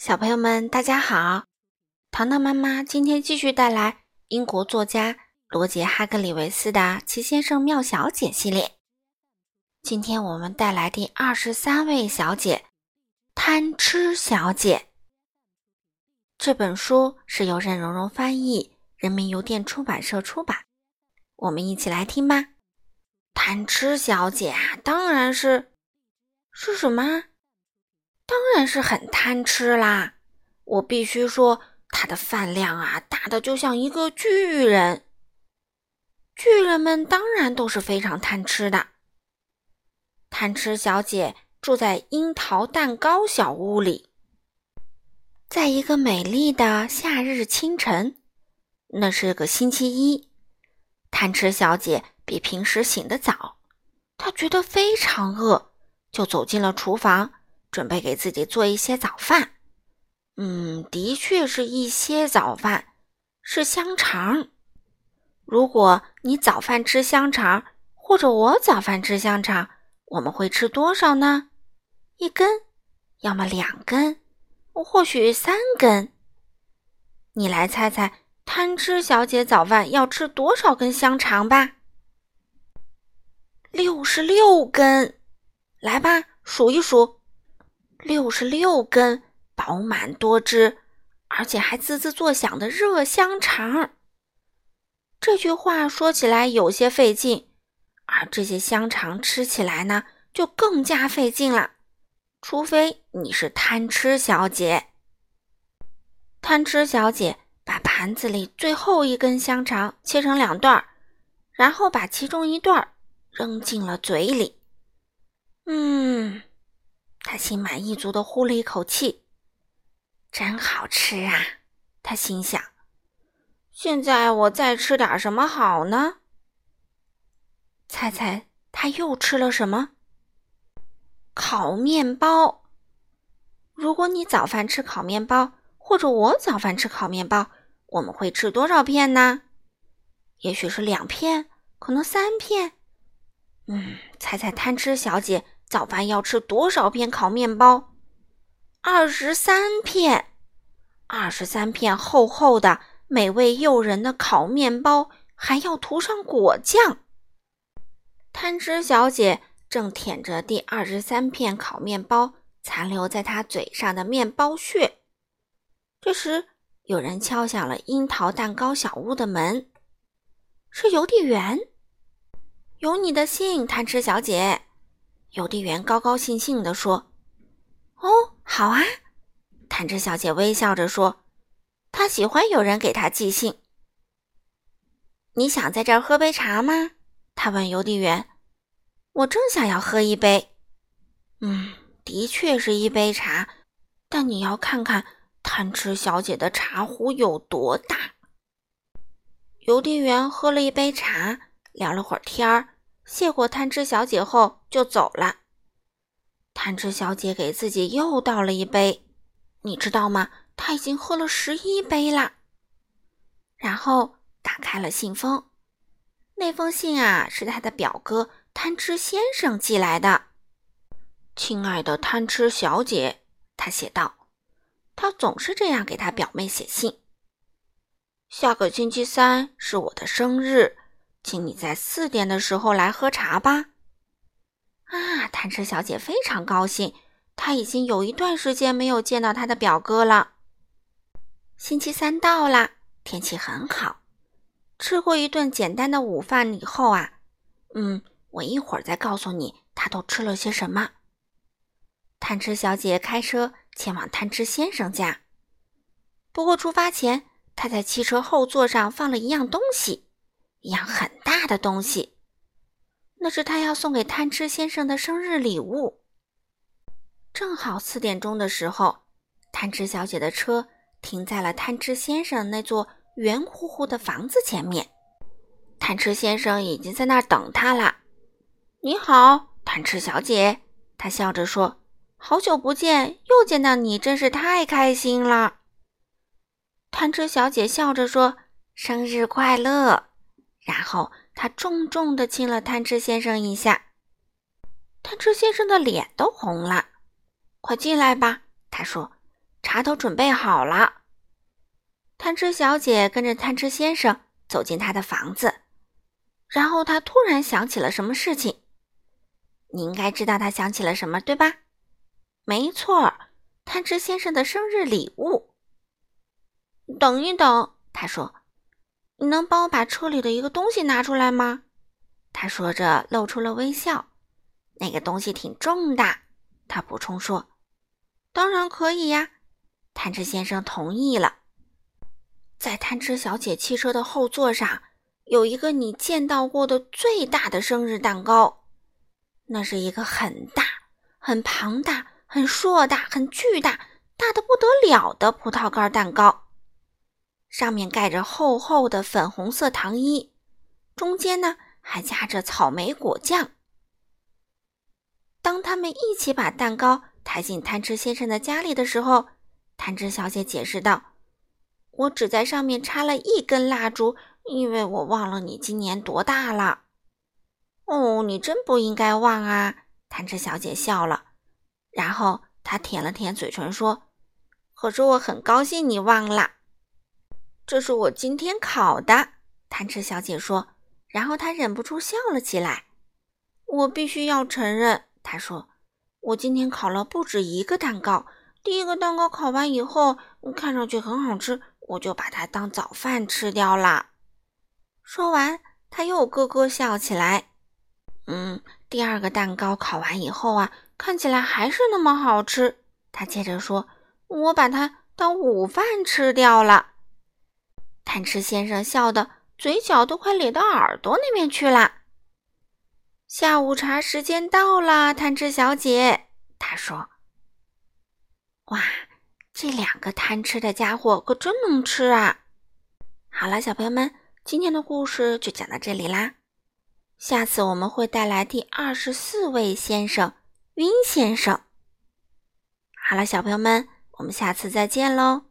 小朋友们大家好，糖糖妈妈今天继续带来英国作家罗杰·哈格里维斯的《奇先生妙小姐》系列。今天我们带来第23位小姐，贪吃小姐。这本书是由任蓉蓉翻译，人民邮电出版社出版。我们一起来听吧。贪吃小姐当然是什么？当然是很贪吃啦，我必须说他的饭量大的就像一个巨人。巨人们当然都是非常贪吃的。贪吃小姐住在樱桃蛋糕小屋里。在一个美丽的夏日清晨，那是个星期一，贪吃小姐比平时醒得早，她觉得非常饿，就走进了厨房，准备给自己做一些早饭。的确是一些早饭，是香肠。如果你早饭吃香肠，或者我早饭吃香肠，我们会吃多少呢？一根，要么两根，或许三根。你来猜猜，贪吃小姐早饭要吃多少根香肠吧？66根。来吧，数一数。66根饱满多汁，而且还滋滋作响的热香肠。这句话说起来有些费劲，而这些香肠吃起来呢，就更加费劲了，除非你是贪吃小姐。贪吃小姐把盘子里最后一根香肠切成两段，然后把其中一段扔进了嘴里。他心满意足地呼了一口气，真好吃啊！他心想，现在我再吃点什么好呢？猜猜他又吃了什么？烤面包。如果你早饭吃烤面包，或者我早饭吃烤面包，我们会吃多少片呢？也许是2片，可能3片。猜猜贪吃小姐早饭要吃多少片烤面包？23片。23片厚厚的、美味诱人的烤面包，还要涂上果酱。贪吃小姐正舔着第23片烤面包残留在她嘴上的面包屑。这时，有人敲响了樱桃蛋糕小屋的门。是邮递员。有你的信，贪吃小姐。邮递员高高兴兴地说。哦，好啊，贪吃小姐微笑着说，她喜欢有人给她寄信。你想在这儿喝杯茶吗？她问邮递员。我正想要喝一杯。的确是一杯茶，但你要看看贪吃小姐的茶壶有多大。邮递员喝了一杯茶，聊了会儿天儿，谢过贪吃小姐后就走了。贪吃小姐给自己又倒了一杯，你知道吗？她已经喝了11杯了。然后打开了信封，那封信是她的表哥贪吃先生寄来的。亲爱的贪吃小姐，她写道，她总是这样给她表妹写信。下个星期3是我的生日，请你在4点的时候来喝茶吧。贪吃小姐非常高兴，她已经有一段时间没有见到她的表哥了。星期3到了，天气很好。吃过一顿简单的午饭以后我一会儿再告诉你她都吃了些什么。贪吃小姐开车前往贪吃先生家。不过出发前，她在汽车后座上放了一样东西。一样很大的东西，那是他要送给贪吃先生的生日礼物。正好4点钟的时候，贪吃小姐的车停在了贪吃先生那座圆乎乎的房子前面。贪吃先生已经在那儿等她了。你好，贪吃小姐，他笑着说，好久不见，又见到你真是太开心了。贪吃小姐笑着说，生日快乐。然后他重重地亲了贪吃先生一下，贪吃先生的脸都红了。快进来吧，他说，茶都准备好了。贪吃小姐跟着贪吃先生走进他的房子，然后他突然想起了什么事情。你应该知道他想起了什么，对吧？没错，贪吃先生的生日礼物。等一等，他说，你能帮我把车里的一个东西拿出来吗？他说着露出了微笑。那个东西挺重的，他补充说。当然可以呀，贪吃先生同意了。在贪吃小姐汽车的后座上，有一个你见到过的最大的生日蛋糕。那是一个很大、很庞大、很硕大、很巨大、大得不得了的葡萄干蛋糕。上面盖着厚厚的粉红色糖衣，中间呢还夹着草莓果酱。当他们一起把蛋糕抬进贪吃先生的家里的时候，贪吃小姐解释道，我只在上面插了一根蜡烛，因为我忘了你今年多大了。哦，你真不应该忘啊，贪吃小姐笑了，然后她舔了舔嘴唇说，可是我很高兴你忘了。这是我今天烤的，贪吃小姐说，然后她忍不住笑了起来。我必须要承认，她说，我今天烤了不止一个蛋糕，第一个蛋糕烤完以后，看上去很好吃，我就把它当早饭吃掉了。说完，她又咯咯笑起来。第二个蛋糕烤完以后啊，看起来还是那么好吃。他接着说，我把它当午饭吃掉了。贪吃先生笑得嘴角都快咧到耳朵那边去了。下午茶时间到了，贪吃小姐，他说。哇，这两个贪吃的家伙可真能吃啊。好了，小朋友们，今天的故事就讲到这里啦。下次我们会带来第24位先生，晕先生。好了，小朋友们，我们下次再见喽。